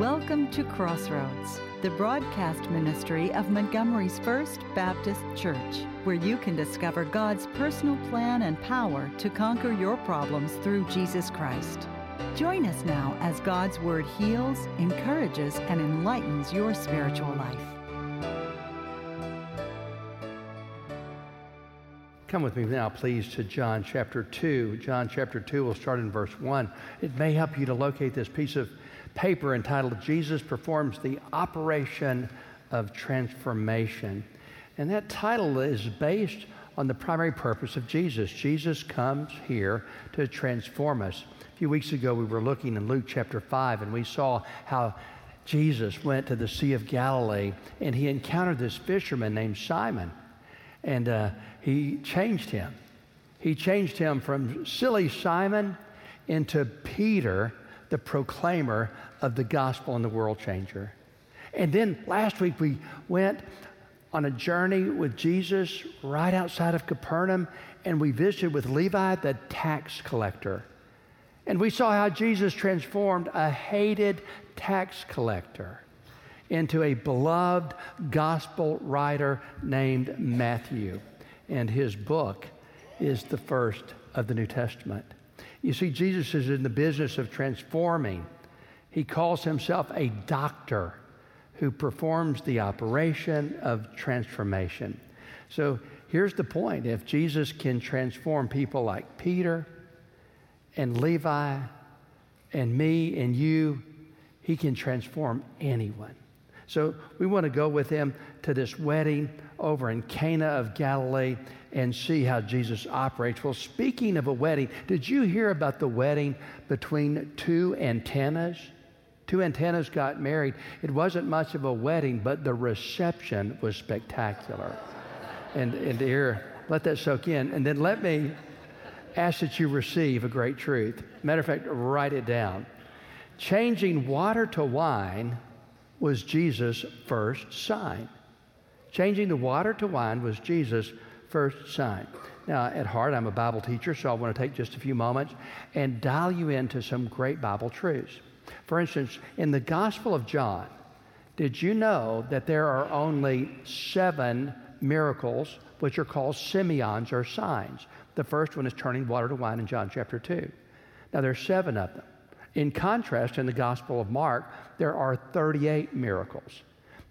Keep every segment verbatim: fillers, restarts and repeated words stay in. Welcome to Crossroads, the broadcast ministry of Montgomery's First Baptist Church, where you can discover God's personal plan and power to conquer your problems through Jesus Christ. Join us now as God's Word heals, encourages, and enlightens your spiritual life. Come with me now, please, to John chapter two. John chapter two, we'll start in verse one. It may help you to locate this piece of paper entitled, Jesus Performs the Operation of Transformation. And that title is based on the primary purpose of Jesus. Jesus comes here to transform us. A few weeks ago, we were looking in Luke chapter five, and we saw how Jesus went to the Sea of Galilee, and he encountered this fisherman named Simon. And uh, he changed him. He changed him from silly Simon into Peter, the proclaimer of the gospel and the world changer. And then last week we went on a journey with Jesus right outside of Capernaum, and we visited with Levi, the tax collector. And we saw how Jesus transformed a hated tax collector into a beloved gospel writer named Matthew. And his book is the first of the New Testament. You see, Jesus is in the business of transforming. He calls himself a doctor who performs the operation of transformation. So here's the point. If Jesus can transform people like Peter and Levi and me and you, he can transform anyone. So we want to go with him to this wedding over in Cana of Galilee and see how Jesus operates. Well, speaking of a wedding, did you hear about the wedding between two antennas? Two antennas got married. It wasn't much of a wedding, but the reception was spectacular. And, and here, let that soak in. And then let me ask that you receive a great truth. Matter of fact, write it down. Changing water to wine was Jesus' first sign. Changing the water to wine was Jesus' first sign. Now, at heart, I'm a Bible teacher, so I want to take just a few moments and dial you into some great Bible truths. For instance, in the Gospel of John, did you know that there are only seven miracles which are called semeons or signs? The first one is turning water to wine in John chapter two. Now, there are seven of them. In contrast, in the Gospel of Mark, there are thirty-eight miracles.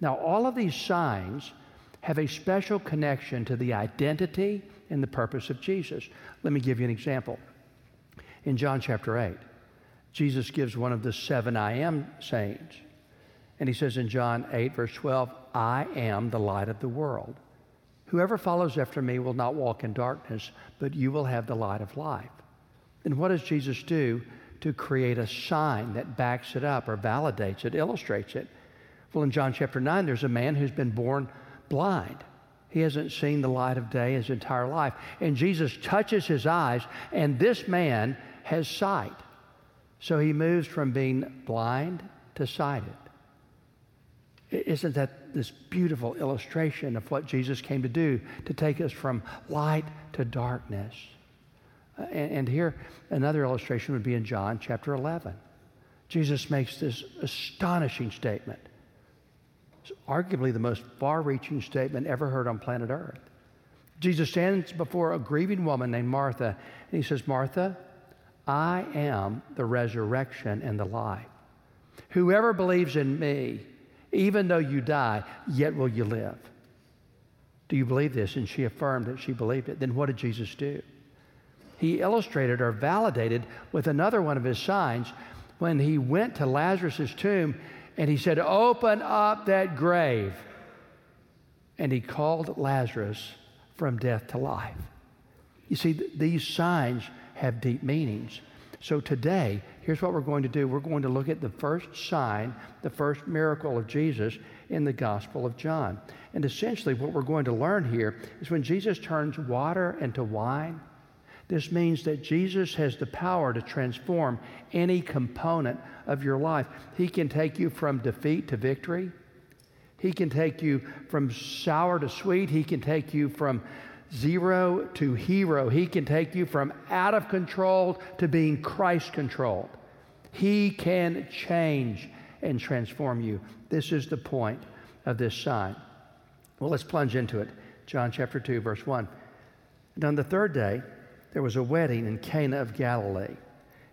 Now, all of these signs have a special connection to the identity and the purpose of Jesus. Let me give you an example. In John chapter eight, Jesus gives one of the seven I am sayings. And he says in John eight, verse twelve, I am the light of the world. Whoever follows after me will not walk in darkness, but you will have the light of life. And what does Jesus do to create a sign that backs it up or validates it, illustrates it? Well, in John chapter nine, there's a man who's been born blind. He hasn't seen the light of day his entire life. And Jesus touches his eyes, and this man has sight. So he moves from being blind to sighted. Isn't that this beautiful illustration of what Jesus came to do, to take us from light to darkness? And here, another illustration would be in John chapter eleven. Jesus makes this astonishing statement. It's arguably the most far-reaching statement ever heard on planet Earth. Jesus stands before a grieving woman named Martha, and he says, Martha, I am the resurrection and the life. Whoever believes in me, even though you die, yet will you live. Do you believe this? And she affirmed that she believed it. Then what did Jesus do? He illustrated or validated with another one of his signs when he went to Lazarus' tomb and he said, open up that grave. And he called Lazarus from death to life. You see, th- these signs have deep meanings. So today, here's what we're going to do. We're going to look at the first sign, the first miracle of Jesus in the Gospel of John. And essentially what we're going to learn here is when Jesus turns water into wine, this means that Jesus has the power to transform any component of your life. He can take you from defeat to victory. He can take you from sour to sweet. He can take you from zero to hero. He can take you from out of control to being Christ-controlled. He can change and transform you. This is the point of this sign. Well, let's plunge into it. John chapter two, verse one. And on the third day, there was a wedding in Cana of Galilee,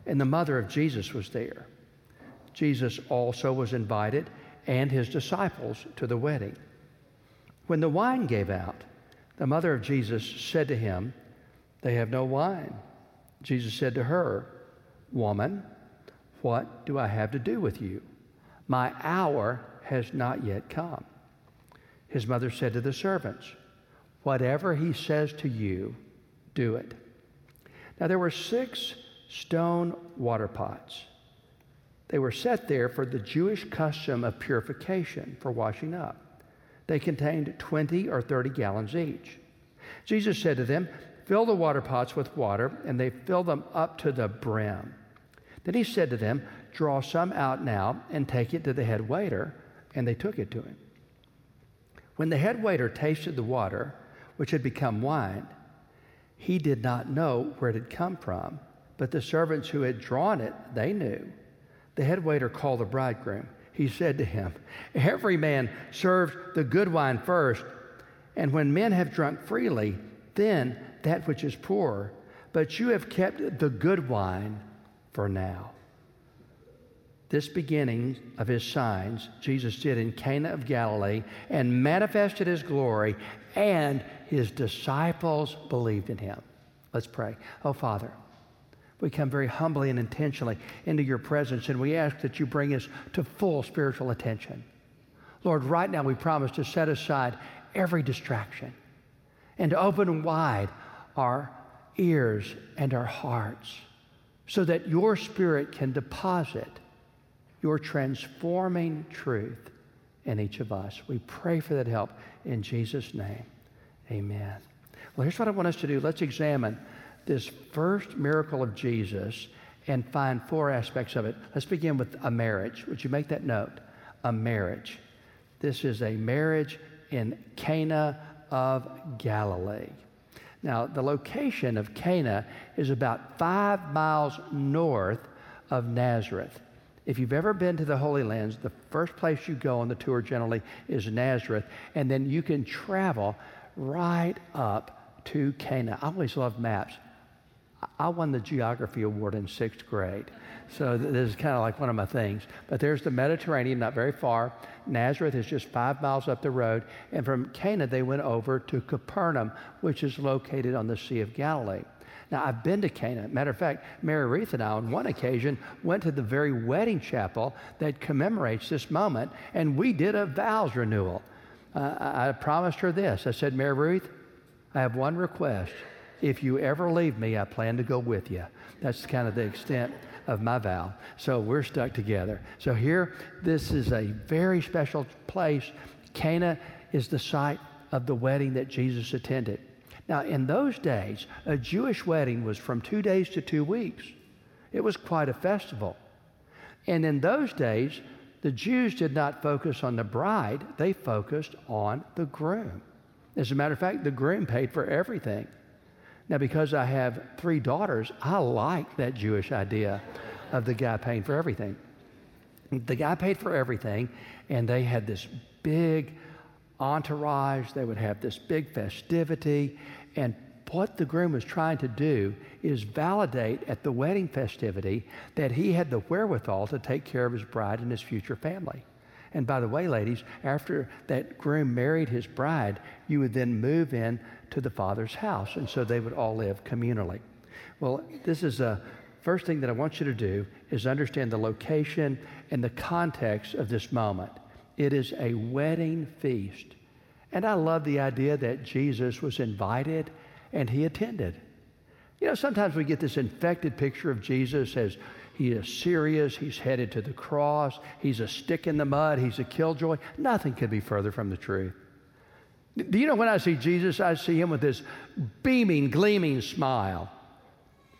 and the mother of Jesus was there. Jesus also was invited and his disciples to the wedding. When the wine gave out, the mother of Jesus said to him, "They have no wine." Jesus said to her, "Woman, what do I have to do with you? My hour has not yet come." His mother said to the servants, "Whatever he says to you, do it." Now there were six stone water pots. They were set there for the Jewish custom of purification, for washing up. They contained twenty or thirty gallons each. Jesus said to them, "Fill the water pots with water," and they filled them up to the brim. Then he said to them, "Draw some out now and take it to the head waiter," and they took it to him. When the head waiter tasted the water, which had become wine, he did not know where it had come from, but the servants who had drawn it, they knew. The head waiter called the bridegroom. He said to him, "Every man serves the good wine first, and when men have drunk freely, then that which is poor. But you have kept the good wine for now." This beginning of his signs Jesus did in Cana of Galilee and manifested his glory, and his disciples believed in him. Let's pray. Oh, Father, we come very humbly and intentionally into your presence, and we ask that you bring us to full spiritual attention. Lord, right now we promise to set aside every distraction and to open wide our ears and our hearts so that your Spirit can deposit your transforming truth in each of us. We pray for that help in Jesus' name. Amen. Well, here's what I want us to do. Let's examine this first miracle of Jesus and find four aspects of it. Let's begin with a marriage. Would you make that note? A marriage. This is a marriage in Cana of Galilee. Now, the location of Cana is about five miles north of Nazareth. If you've ever been to the Holy Lands, the first place you go on the tour generally is Nazareth, and then you can travel right up to Cana. I always love maps. I won the geography award in sixth grade, so this is kind of like one of my things. But there's the Mediterranean, not very far. Nazareth is just five miles up the road, and from Cana they went over to Capernaum, which is located on the Sea of Galilee. Now, I've been to Cana. Matter of fact, Mary Reith and I, on one occasion, went to the very wedding chapel that commemorates this moment, and we did a vows renewal. Uh, I promised her this. I said, "Mary Reith, I have one request. If you ever leave me, I plan to go with you." That's kind of the extent of my vow. So we're stuck together. So here, this is a very special place. Cana is the site of the wedding that Jesus attended. Now, in those days, a Jewish wedding was from two days to two weeks. It was quite a festival. And in those days, the Jews did not focus on the bride. They focused on the groom. As a matter of fact, the groom paid for everything. Now, because I have three daughters, I like that Jewish idea of the guy paying for everything. The guy paid for everything, and they had this big entourage. They would have this big festivity, and what the groom was trying to do is validate at the wedding festivity that he had the wherewithal to take care of his bride and his future family. And by the way, ladies, after that groom married his bride, you would then move in to the father's house, and so they would all live communally. Well, this is the first thing that I want you to do is understand the location and the context of this moment. It is a wedding feast, and I love the idea that Jesus was invited and he attended. You know, sometimes we get this infected picture of Jesus as he is serious, he's headed to the cross, he's a stick in the mud, he's a killjoy. Nothing could be further from the truth. Do you know when I see Jesus, I see him with this beaming, gleaming smile.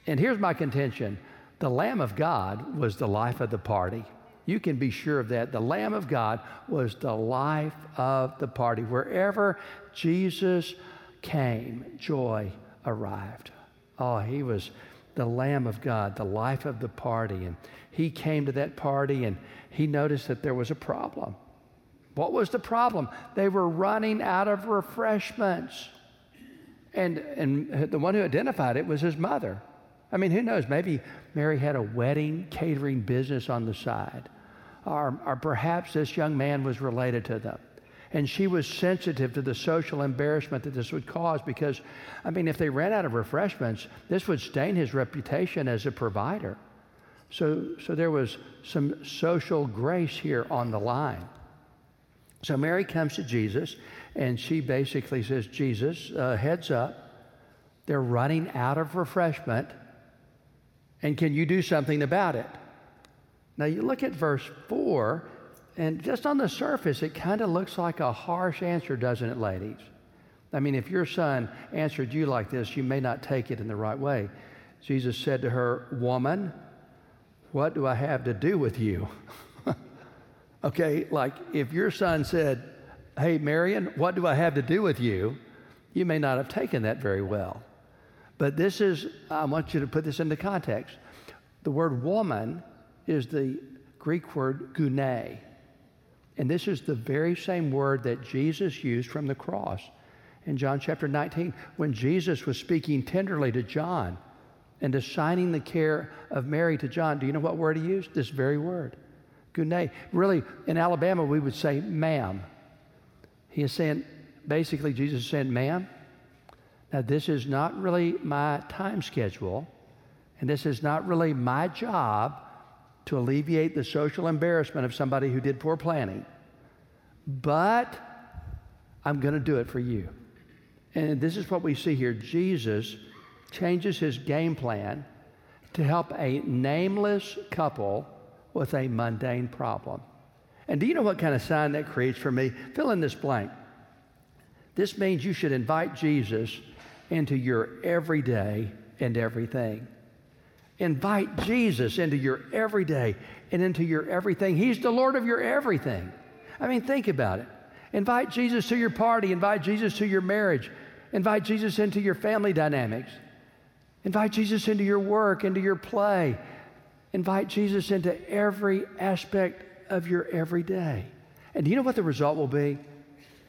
And here's my contention. The Lamb of God was the life of the party. You can be sure of that. The Lamb of God was the life of the party. Wherever Jesus came, joy arrived. Oh, he was the Lamb of God, the life of the party. And he came to that party and he noticed that there was a problem. What was the problem? They were running out of refreshments. And and the one who identified it was his mother. I mean, who knows? Maybe Mary had a wedding catering business on the side. Or, or perhaps this young man was related to them. And she was sensitive to the social embarrassment that this would cause because, I mean, if they ran out of refreshments, this would stain his reputation as a provider. So, so there was some social grace here on the line. So Mary comes to Jesus, and she basically says, Jesus, uh, heads up. They're running out of refreshment, and can you do something about it? Now, you look at verse four, and just on the surface, it kind of looks like a harsh answer, doesn't it, ladies? I mean, if your son answered you like this, you may not take it in the right way. Jesus said to her, "Woman, what do I have to do with you?" Okay, like if your son said, "Hey, Marion, what do I have to do with you?" you may not have taken that very well. But this is, I want you to put this into context. The word woman is the Greek word gune. And this is the very same word that Jesus used from the cross. In John chapter nineteen, when Jesus was speaking tenderly to John and assigning the care of Mary to John, do you know what word he used? This very word, gune. Really, in Alabama, we would say ma'am. He is saying, basically, Jesus is saying, ma'am, now this is not really my time schedule, and this is not really my job to alleviate the social embarrassment of somebody who did poor planning, but I'm going to do it for you. And this is what we see here. Jesus changes his game plan to help a nameless couple with a mundane problem. And do you know what kind of sign that creates for me? Fill in this blank. This means you should invite Jesus into your everyday and everything. Invite Jesus into your everyday and into your everything. He's the Lord of your everything. I mean, think about it. Invite Jesus to your party. Invite Jesus to your marriage. Invite Jesus into your family dynamics. Invite Jesus into your work, into your play. Invite Jesus into every aspect of your everyday. And do you know what the result will be?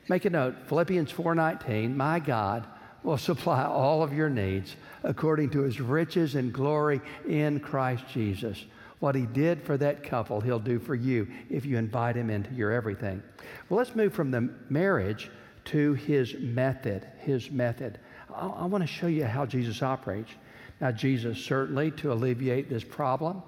Make a note, Philippians four nineteen, my God will supply all of your needs according to his riches and glory in Christ Jesus. What he did for that couple, he'll do for you if you invite him into your everything. Well, let's move from the marriage to his method, his method. I, I want to show you how Jesus operates. Now, Jesus certainly, to alleviate this problem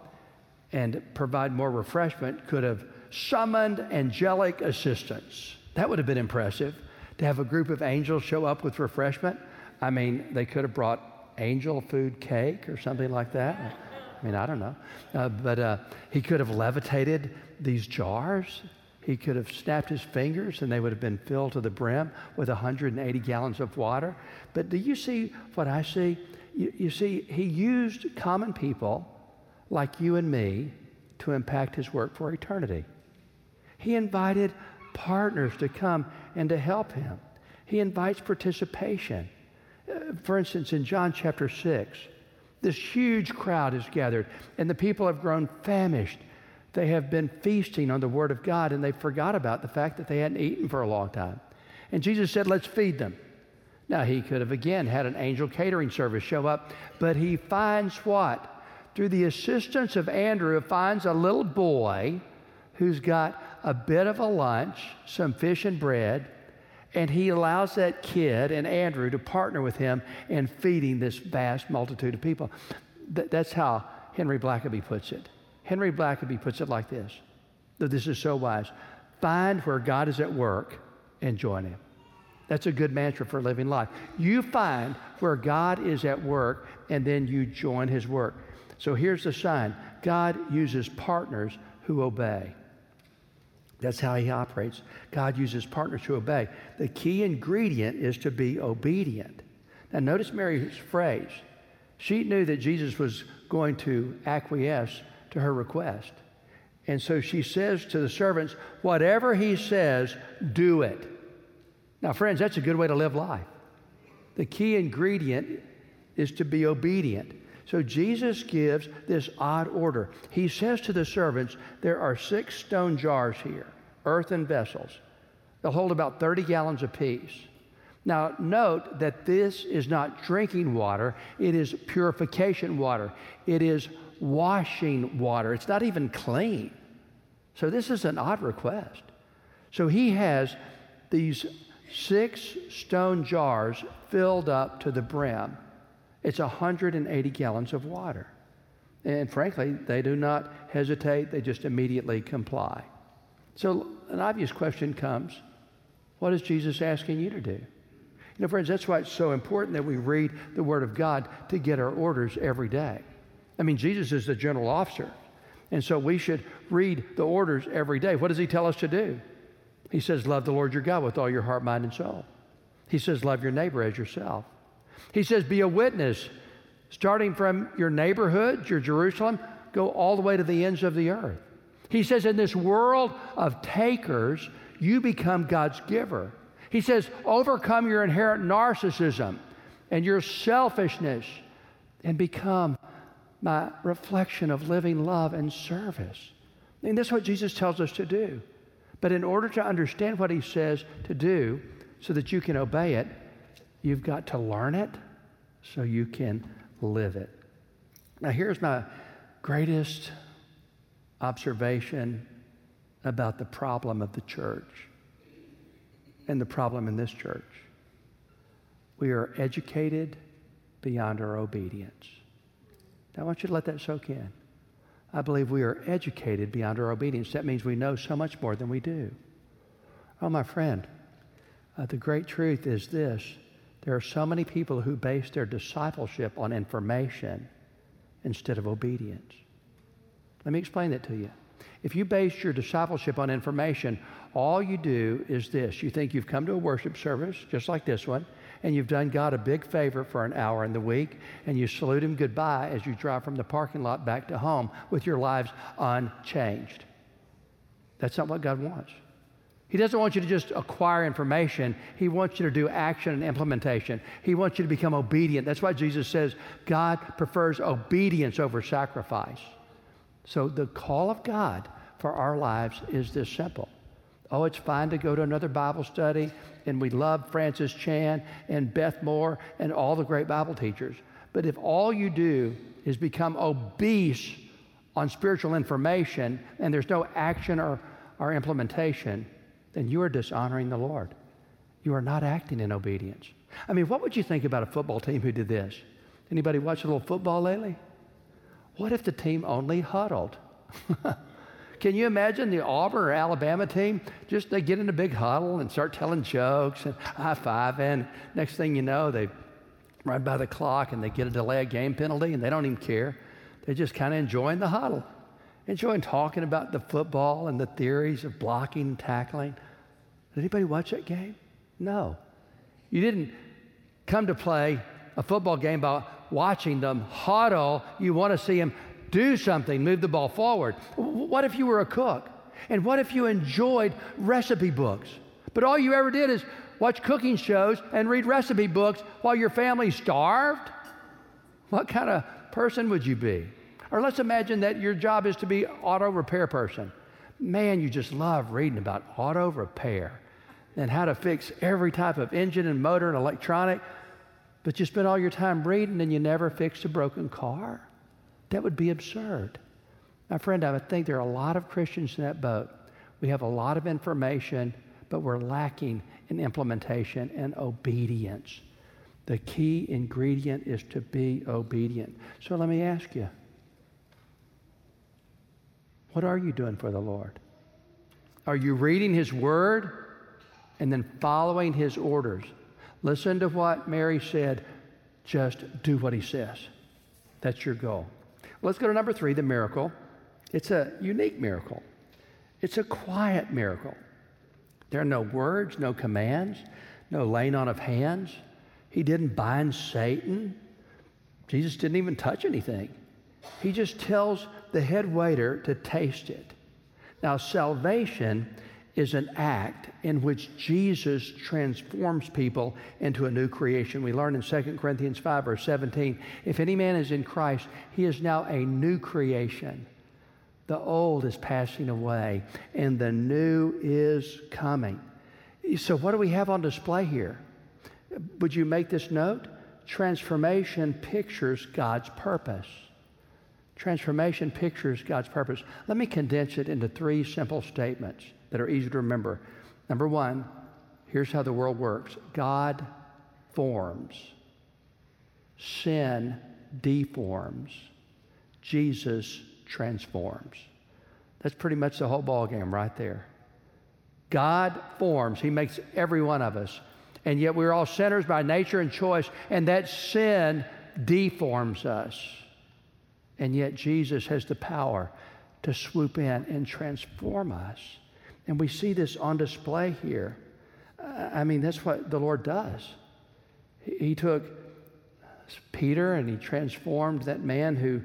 and provide more refreshment, could have summoned angelic assistance. That would have been impressive, to have a group of angels show up with refreshment. I mean, they could have brought angel food cake or something like that. I mean, I don't know. Uh, but uh, he could have levitated these jars. He could have snapped his fingers, and they would have been filled to the brim with one hundred eighty gallons of water. But do you see what I see? You, you see, he used common people like you and me to impact his work for eternity. He invited partners to come and to help him. He invites participation. Uh, for instance, in John chapter six, this huge crowd is gathered, and the people have grown famished. They have been feasting on the Word of God, and they forgot about the fact that they hadn't eaten for a long time. And Jesus said, let's feed them. Now, he could have, again, had an angel catering service show up, but he finds what? Through the assistance of Andrew, finds a little boy who's got a bit of a lunch, some fish and bread, and he allows that kid and Andrew to partner with him in feeding this vast multitude of people. Th- that's how Henry Blackaby puts it. Henry Blackaby puts it like this. This is so wise. Find where God is at work and join him. That's a good mantra for living life. You find where God is at work, and then you join his work. So here's the sign. God uses partners who obey. That's how he operates. God uses partners to obey. The key ingredient is to be obedient. Now, notice Mary's phrase. She knew that Jesus was going to acquiesce to her request. And so she says to the servants, whatever he says, do it. Now, friends, that's a good way to live life. The key ingredient is to be obedient. So Jesus gives this odd order. He says to the servants, there are six stone jars here, earthen vessels. They'll hold about thirty gallons apiece. Now, note that this is not drinking water. It is purification water. It is washing water. It's not even clean. So this is an odd request. So he has these six stone jars filled up to the brim. It's one hundred eighty gallons of water. And frankly, they do not hesitate. They just immediately comply. So an obvious question comes, what is Jesus asking you to do? You know, friends, that's why it's so important that we read the Word of God to get our orders every day. I mean, Jesus is the general officer, and so we should read the orders every day. What does he tell us to do? He says, love the Lord your God with all your heart, mind, and soul. He says, love your neighbor as yourself. He says, be a witness, starting from your neighborhood, your Jerusalem, go all the way to the ends of the earth. He says, in this world of takers, you become God's giver. He says, overcome your inherent narcissism and your selfishness and become my reflection of living love and service. And that's what Jesus tells us to do. But in order to understand what he says to do so that you can obey it, you've got to learn it so you can live it. Now, here's my greatest observation about the problem of the church and the problem in this church. We are educated beyond our obedience. Now, I want you to let that soak in. I believe we are educated beyond our obedience. That means we know so much more than we do. Oh, my friend, uh, the great truth is this. There are so many people who base their discipleship on information instead of obedience. Let me explain that to you. If you base your discipleship on information, all you do is this. You think you've come to a worship service, just like this one, and you've done God a big favor for an hour in the week, and you salute him goodbye as you drive from the parking lot back to home with your lives unchanged. That's not what God wants. He doesn't want you to just acquire information. He wants you to do action and implementation. He wants you to become obedient. That's why Jesus says God prefers obedience over sacrifice. So the call of God for our lives is this simple. Oh, it's fine to go to another Bible study, and we love Francis Chan and Beth Moore and all the great Bible teachers. But if all you do is become obese on spiritual information and there's no action or, or implementation, then you are dishonoring the Lord. You are not acting in obedience. I mean, what would you think about a football team who did this? Anybody watch a little football lately? What if the team only huddled? Can you imagine the Auburn or Alabama team? Just they get in a big huddle and start telling jokes and high-fiving. Next thing you know, they run by the clock and they get a delay of game penalty and they don't even care. They're just kind of enjoying the huddle, enjoying talking about the football and the theories of blocking and tackling. Did anybody watch that game? No. You didn't come to play a football game by watching them huddle. You want to see them do something, move the ball forward. What if you were a cook? And what if you enjoyed recipe books? But all you ever did is watch cooking shows and read recipe books while your family starved? What kind of person would you be? Or let's imagine that your job is to be auto repair person. Man, you just love reading about auto repair and how to fix every type of engine and motor and electronic, but you spend all your time reading and you never fixed a broken car. That would be absurd. My friend, I would think there are a lot of Christians in that boat. We have a lot of information, but we're lacking in implementation and obedience. The key ingredient is to be obedient. So let me ask you, what are you doing for the Lord? Are you reading his word and then following his orders? Listen to what Mary said. Just do what he says. That's your goal. Let's go to number three, the miracle. It's a unique miracle. It's a quiet miracle. There are no words, no commands, no laying on of hands. He didn't bind Satan. Jesus didn't even touch anything. He just tells the head waiter to taste it. Now, salvation is an act in which Jesus transforms people into a new creation. We learn in Second Corinthians five, verse seventeen, if any man is in Christ, he is now a new creation. The old is passing away, and the new is coming. So what do we have on display here? Would you make this note? Transformation pictures God's purpose. Transformation pictures God's purpose. Let me condense it into three simple statements that are easy to remember. Number one, here's how the world works. God forms. Sin deforms. Jesus transforms. That's pretty much the whole ballgame right there. God forms. He makes every one of us. And yet we're all sinners by nature and choice, and that sin deforms us. And yet Jesus has the power to swoop in and transform us. And we see this on display here. I mean, that's what the Lord does. He took Peter and he transformed that man who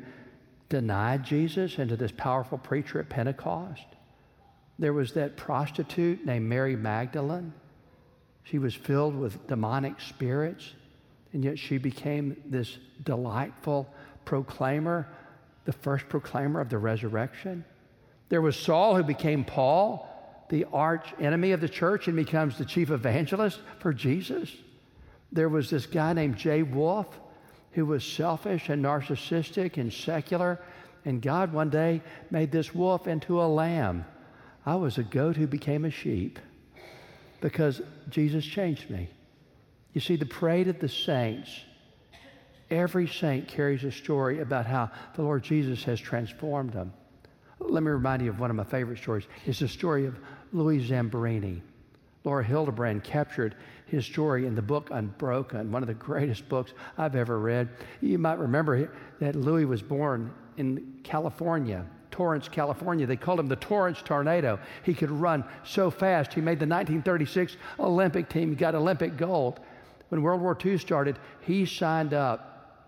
denied Jesus into this powerful preacher at Pentecost. There was that prostitute named Mary Magdalene. She was filled with demonic spirits, and yet she became this delightful proclaimer, the first proclaimer of the resurrection. There was Saul, who became Paul, the arch enemy of the church, and becomes the chief evangelist for Jesus. There was this guy named Jay Wolf, who was selfish and narcissistic and secular, and God one day made this wolf into a lamb. I was a goat who became a sheep because Jesus changed me. You see, the parade of the saints, every saint carries a story about how the Lord Jesus has transformed them. Let me remind you of one of my favorite stories. It's the story of Louis Zamperini. Laura Hillenbrand captured his story in the book Unbroken, one of the greatest books I've ever read. You might remember that Louis was born in California, Torrance, California. They called him the Torrance Tornado. He could run so fast. He made the nineteen thirty-six Olympic team. He got Olympic gold. When World War Two started, he signed up.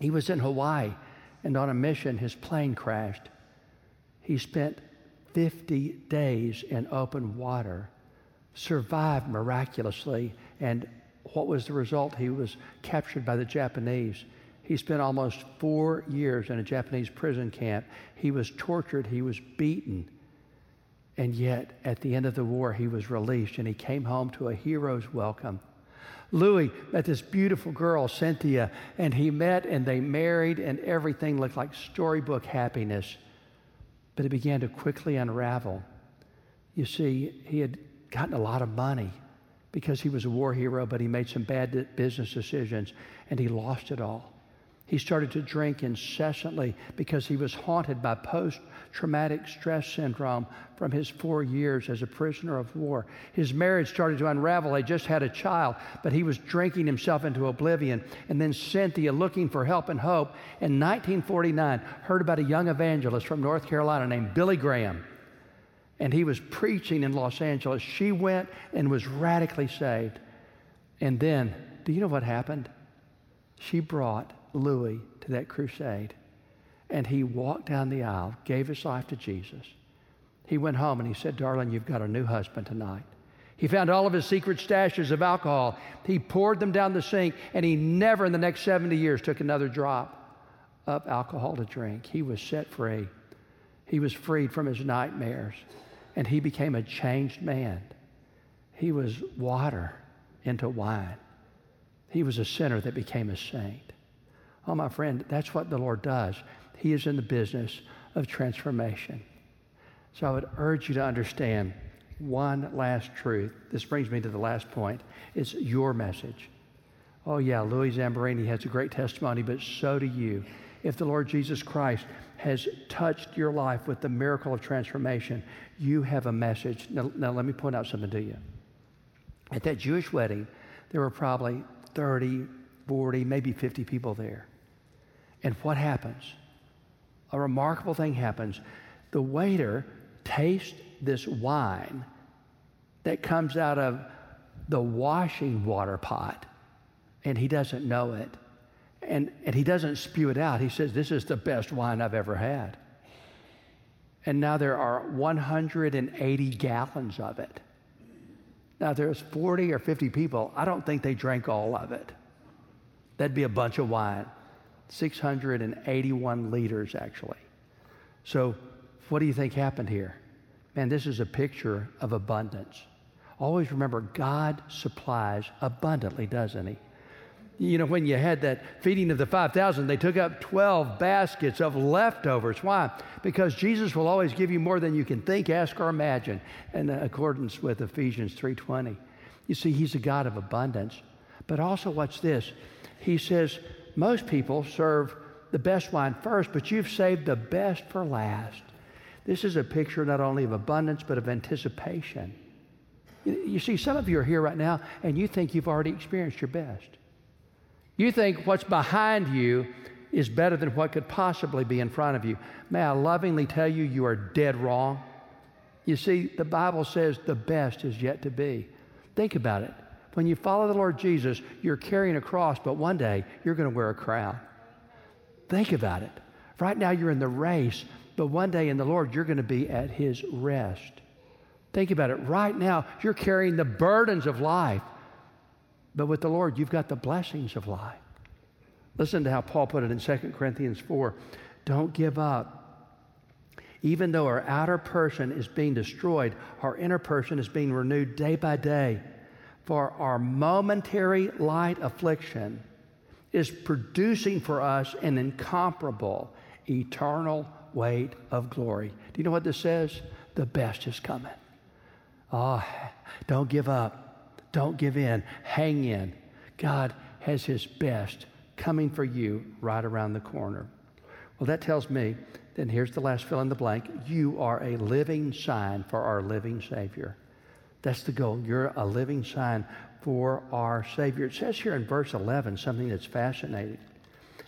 He was in Hawaii, and on a mission, his plane crashed. He spent fifty days in open water, survived miraculously, and what was the result? He was captured by the Japanese. He spent almost four years in a Japanese prison camp. He was tortured. He was beaten. And yet, at the end of the war, he was released, and he came home to a hero's welcome. Louis met this beautiful girl, Cynthia, and he met and they married, and everything looked like storybook happiness. But it began to quickly unravel. You see, he had gotten a lot of money because he was a war hero, but he made some bad business decisions and he lost it all. He started to drink incessantly because he was haunted by post-traumatic stress syndrome from his four years as a prisoner of war. His marriage started to unravel. They just had a child, but he was drinking himself into oblivion. And then Cynthia, looking for help and hope, in nineteen forty-nine, heard about a young evangelist from North Carolina named Billy Graham. And he was preaching in Los Angeles. She went and was radically saved. And then, do you know what happened? She brought Louis to that crusade, and he walked down the aisle, gave his life to Jesus. He went home and he said, darling, you've got a new husband tonight. He found all of his secret stashes of alcohol. He poured them down the sink, and he never in the next seventy years took another drop of alcohol to drink. He was set free. He was freed from his nightmares, and he became a changed man. He was water into wine. He was a sinner that became a saint. Oh, my friend, that's what the Lord does. He is in the business of transformation. So I would urge you to understand one last truth. This brings me to the last point. It's your message. Oh, yeah, Louis Zamperini has a great testimony, but so do you. If the Lord Jesus Christ has touched your life with the miracle of transformation, you have a message. Now, now let me point out something to you. At that Jewish wedding, there were probably thirty, forty, maybe fifty people there. And what happens? A remarkable thing happens. The waiter tastes this wine that comes out of the washing water pot, and he doesn't know it. And, and he doesn't spew it out. He says, this is the best wine I've ever had. and now there are one hundred eighty gallons of it. Now, there's forty or fifty people. I don't think they drank all of it. That'd be a bunch of wine. six hundred eighty-one liters, actually. So what do you think happened here? Man, this is a picture of abundance. Always remember, God supplies abundantly, doesn't he? You know, when you had that feeding of the five thousand, they took up twelve baskets of leftovers. Why? Because Jesus will always give you more than you can think, ask, or imagine, in accordance with Ephesians three twenty. You see, he's a God of abundance. But also, watch this. He says, most people serve the best wine first, but you've saved the best for last. This is a picture not only of abundance, but of anticipation. You see, some of you are here right now, and you think you've already experienced your best. You think what's behind you is better than what could possibly be in front of you. May I lovingly tell you, you are dead wrong. You see, the Bible says the best is yet to be. Think about it. When you follow the Lord Jesus, you're carrying a cross, but one day you're going to wear a crown. Think about it. Right now you're in the race, but one day in the Lord you're going to be at his rest. Think about it. Right now you're carrying the burdens of life, but with the Lord, you've got the blessings of life. Listen to how Paul put it in Second Corinthians four. Don't give up. Even though our outer person is being destroyed, our inner person is being renewed day by day. For our momentary light affliction is producing for us an incomparable, eternal weight of glory. Do you know what this says? The best is coming. Oh, don't give up. Don't give in. Hang in. God has his best coming for you right around the corner. Well, that tells me, then here's the last fill in the blank. You are a living sign for our living Savior. That's the goal. You're a living sign for our Savior. It says here in verse eleven something that's fascinating. It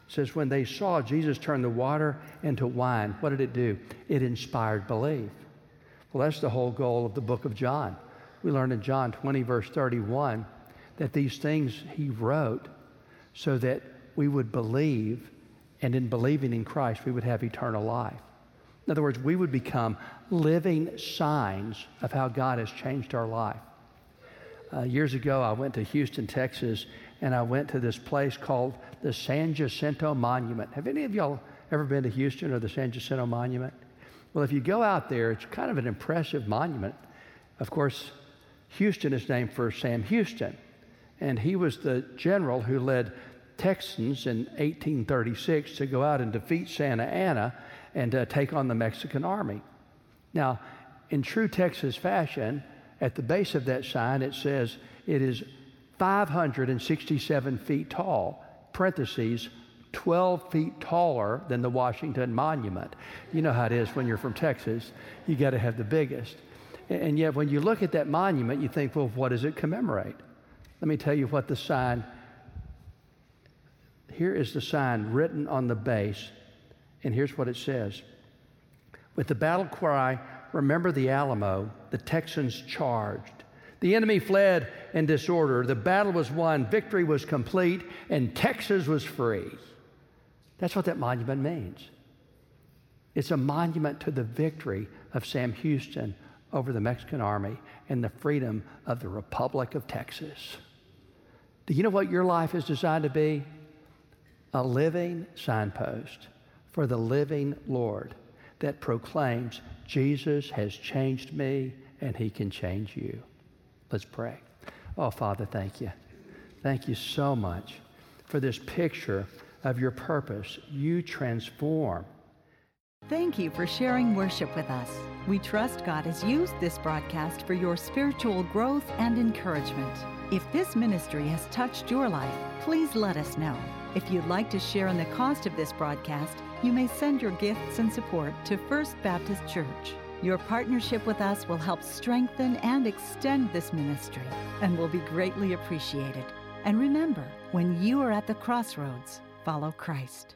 says, when they saw Jesus turn the water into wine, what did it do? It inspired belief. Well, that's the whole goal of the book of John. We learn in John twenty, verse thirty-one, that these things he wrote so that we would believe, and in believing in Christ, we would have eternal life. In other words, we would become living signs of how God has changed our life. Uh, years ago, I went to Houston, Texas, and I went to this place called the San Jacinto Monument. Have any of y'all ever been to Houston or the San Jacinto Monument? Well, if you go out there, it's kind of an impressive monument. Of course, Houston is named for Sam Houston, and he was the general who led Texans in eighteen thirty-six to go out and defeat Santa Anna and uh, take on the Mexican army. Now, in true Texas fashion, at the base of that sign, it says it is five hundred sixty-seven feet tall, parentheses, twelve feet taller than the Washington Monument. You know how it is when you're from Texas. You got to have the biggest. And yet, when you look at that monument, you think, well, what does it commemorate? Let me tell you what the sign, here is the sign written on the base, and here's what it says. With the battle cry, remember the Alamo, the Texans charged. The enemy fled in disorder. The battle was won, victory was complete, and Texas was free. That's what that monument means. It's a monument to the victory of Sam Houston over the Mexican army and the freedom of the Republic of Texas. Do you know what your life is designed to be? A living signpost for the living Lord that proclaims Jesus has changed me and he can change you. Let's pray. Oh, Father, thank you. Thank you so much for this picture of your purpose. You transform. Thank you for sharing worship with us. We trust God has used this broadcast for your spiritual growth and encouragement. If this ministry has touched your life, please let us know. If you'd like to share in the cost of this broadcast, you may send your gifts and support to First Baptist Church. Your partnership with us will help strengthen and extend this ministry and will be greatly appreciated. And remember, when you are at the crossroads, follow Christ.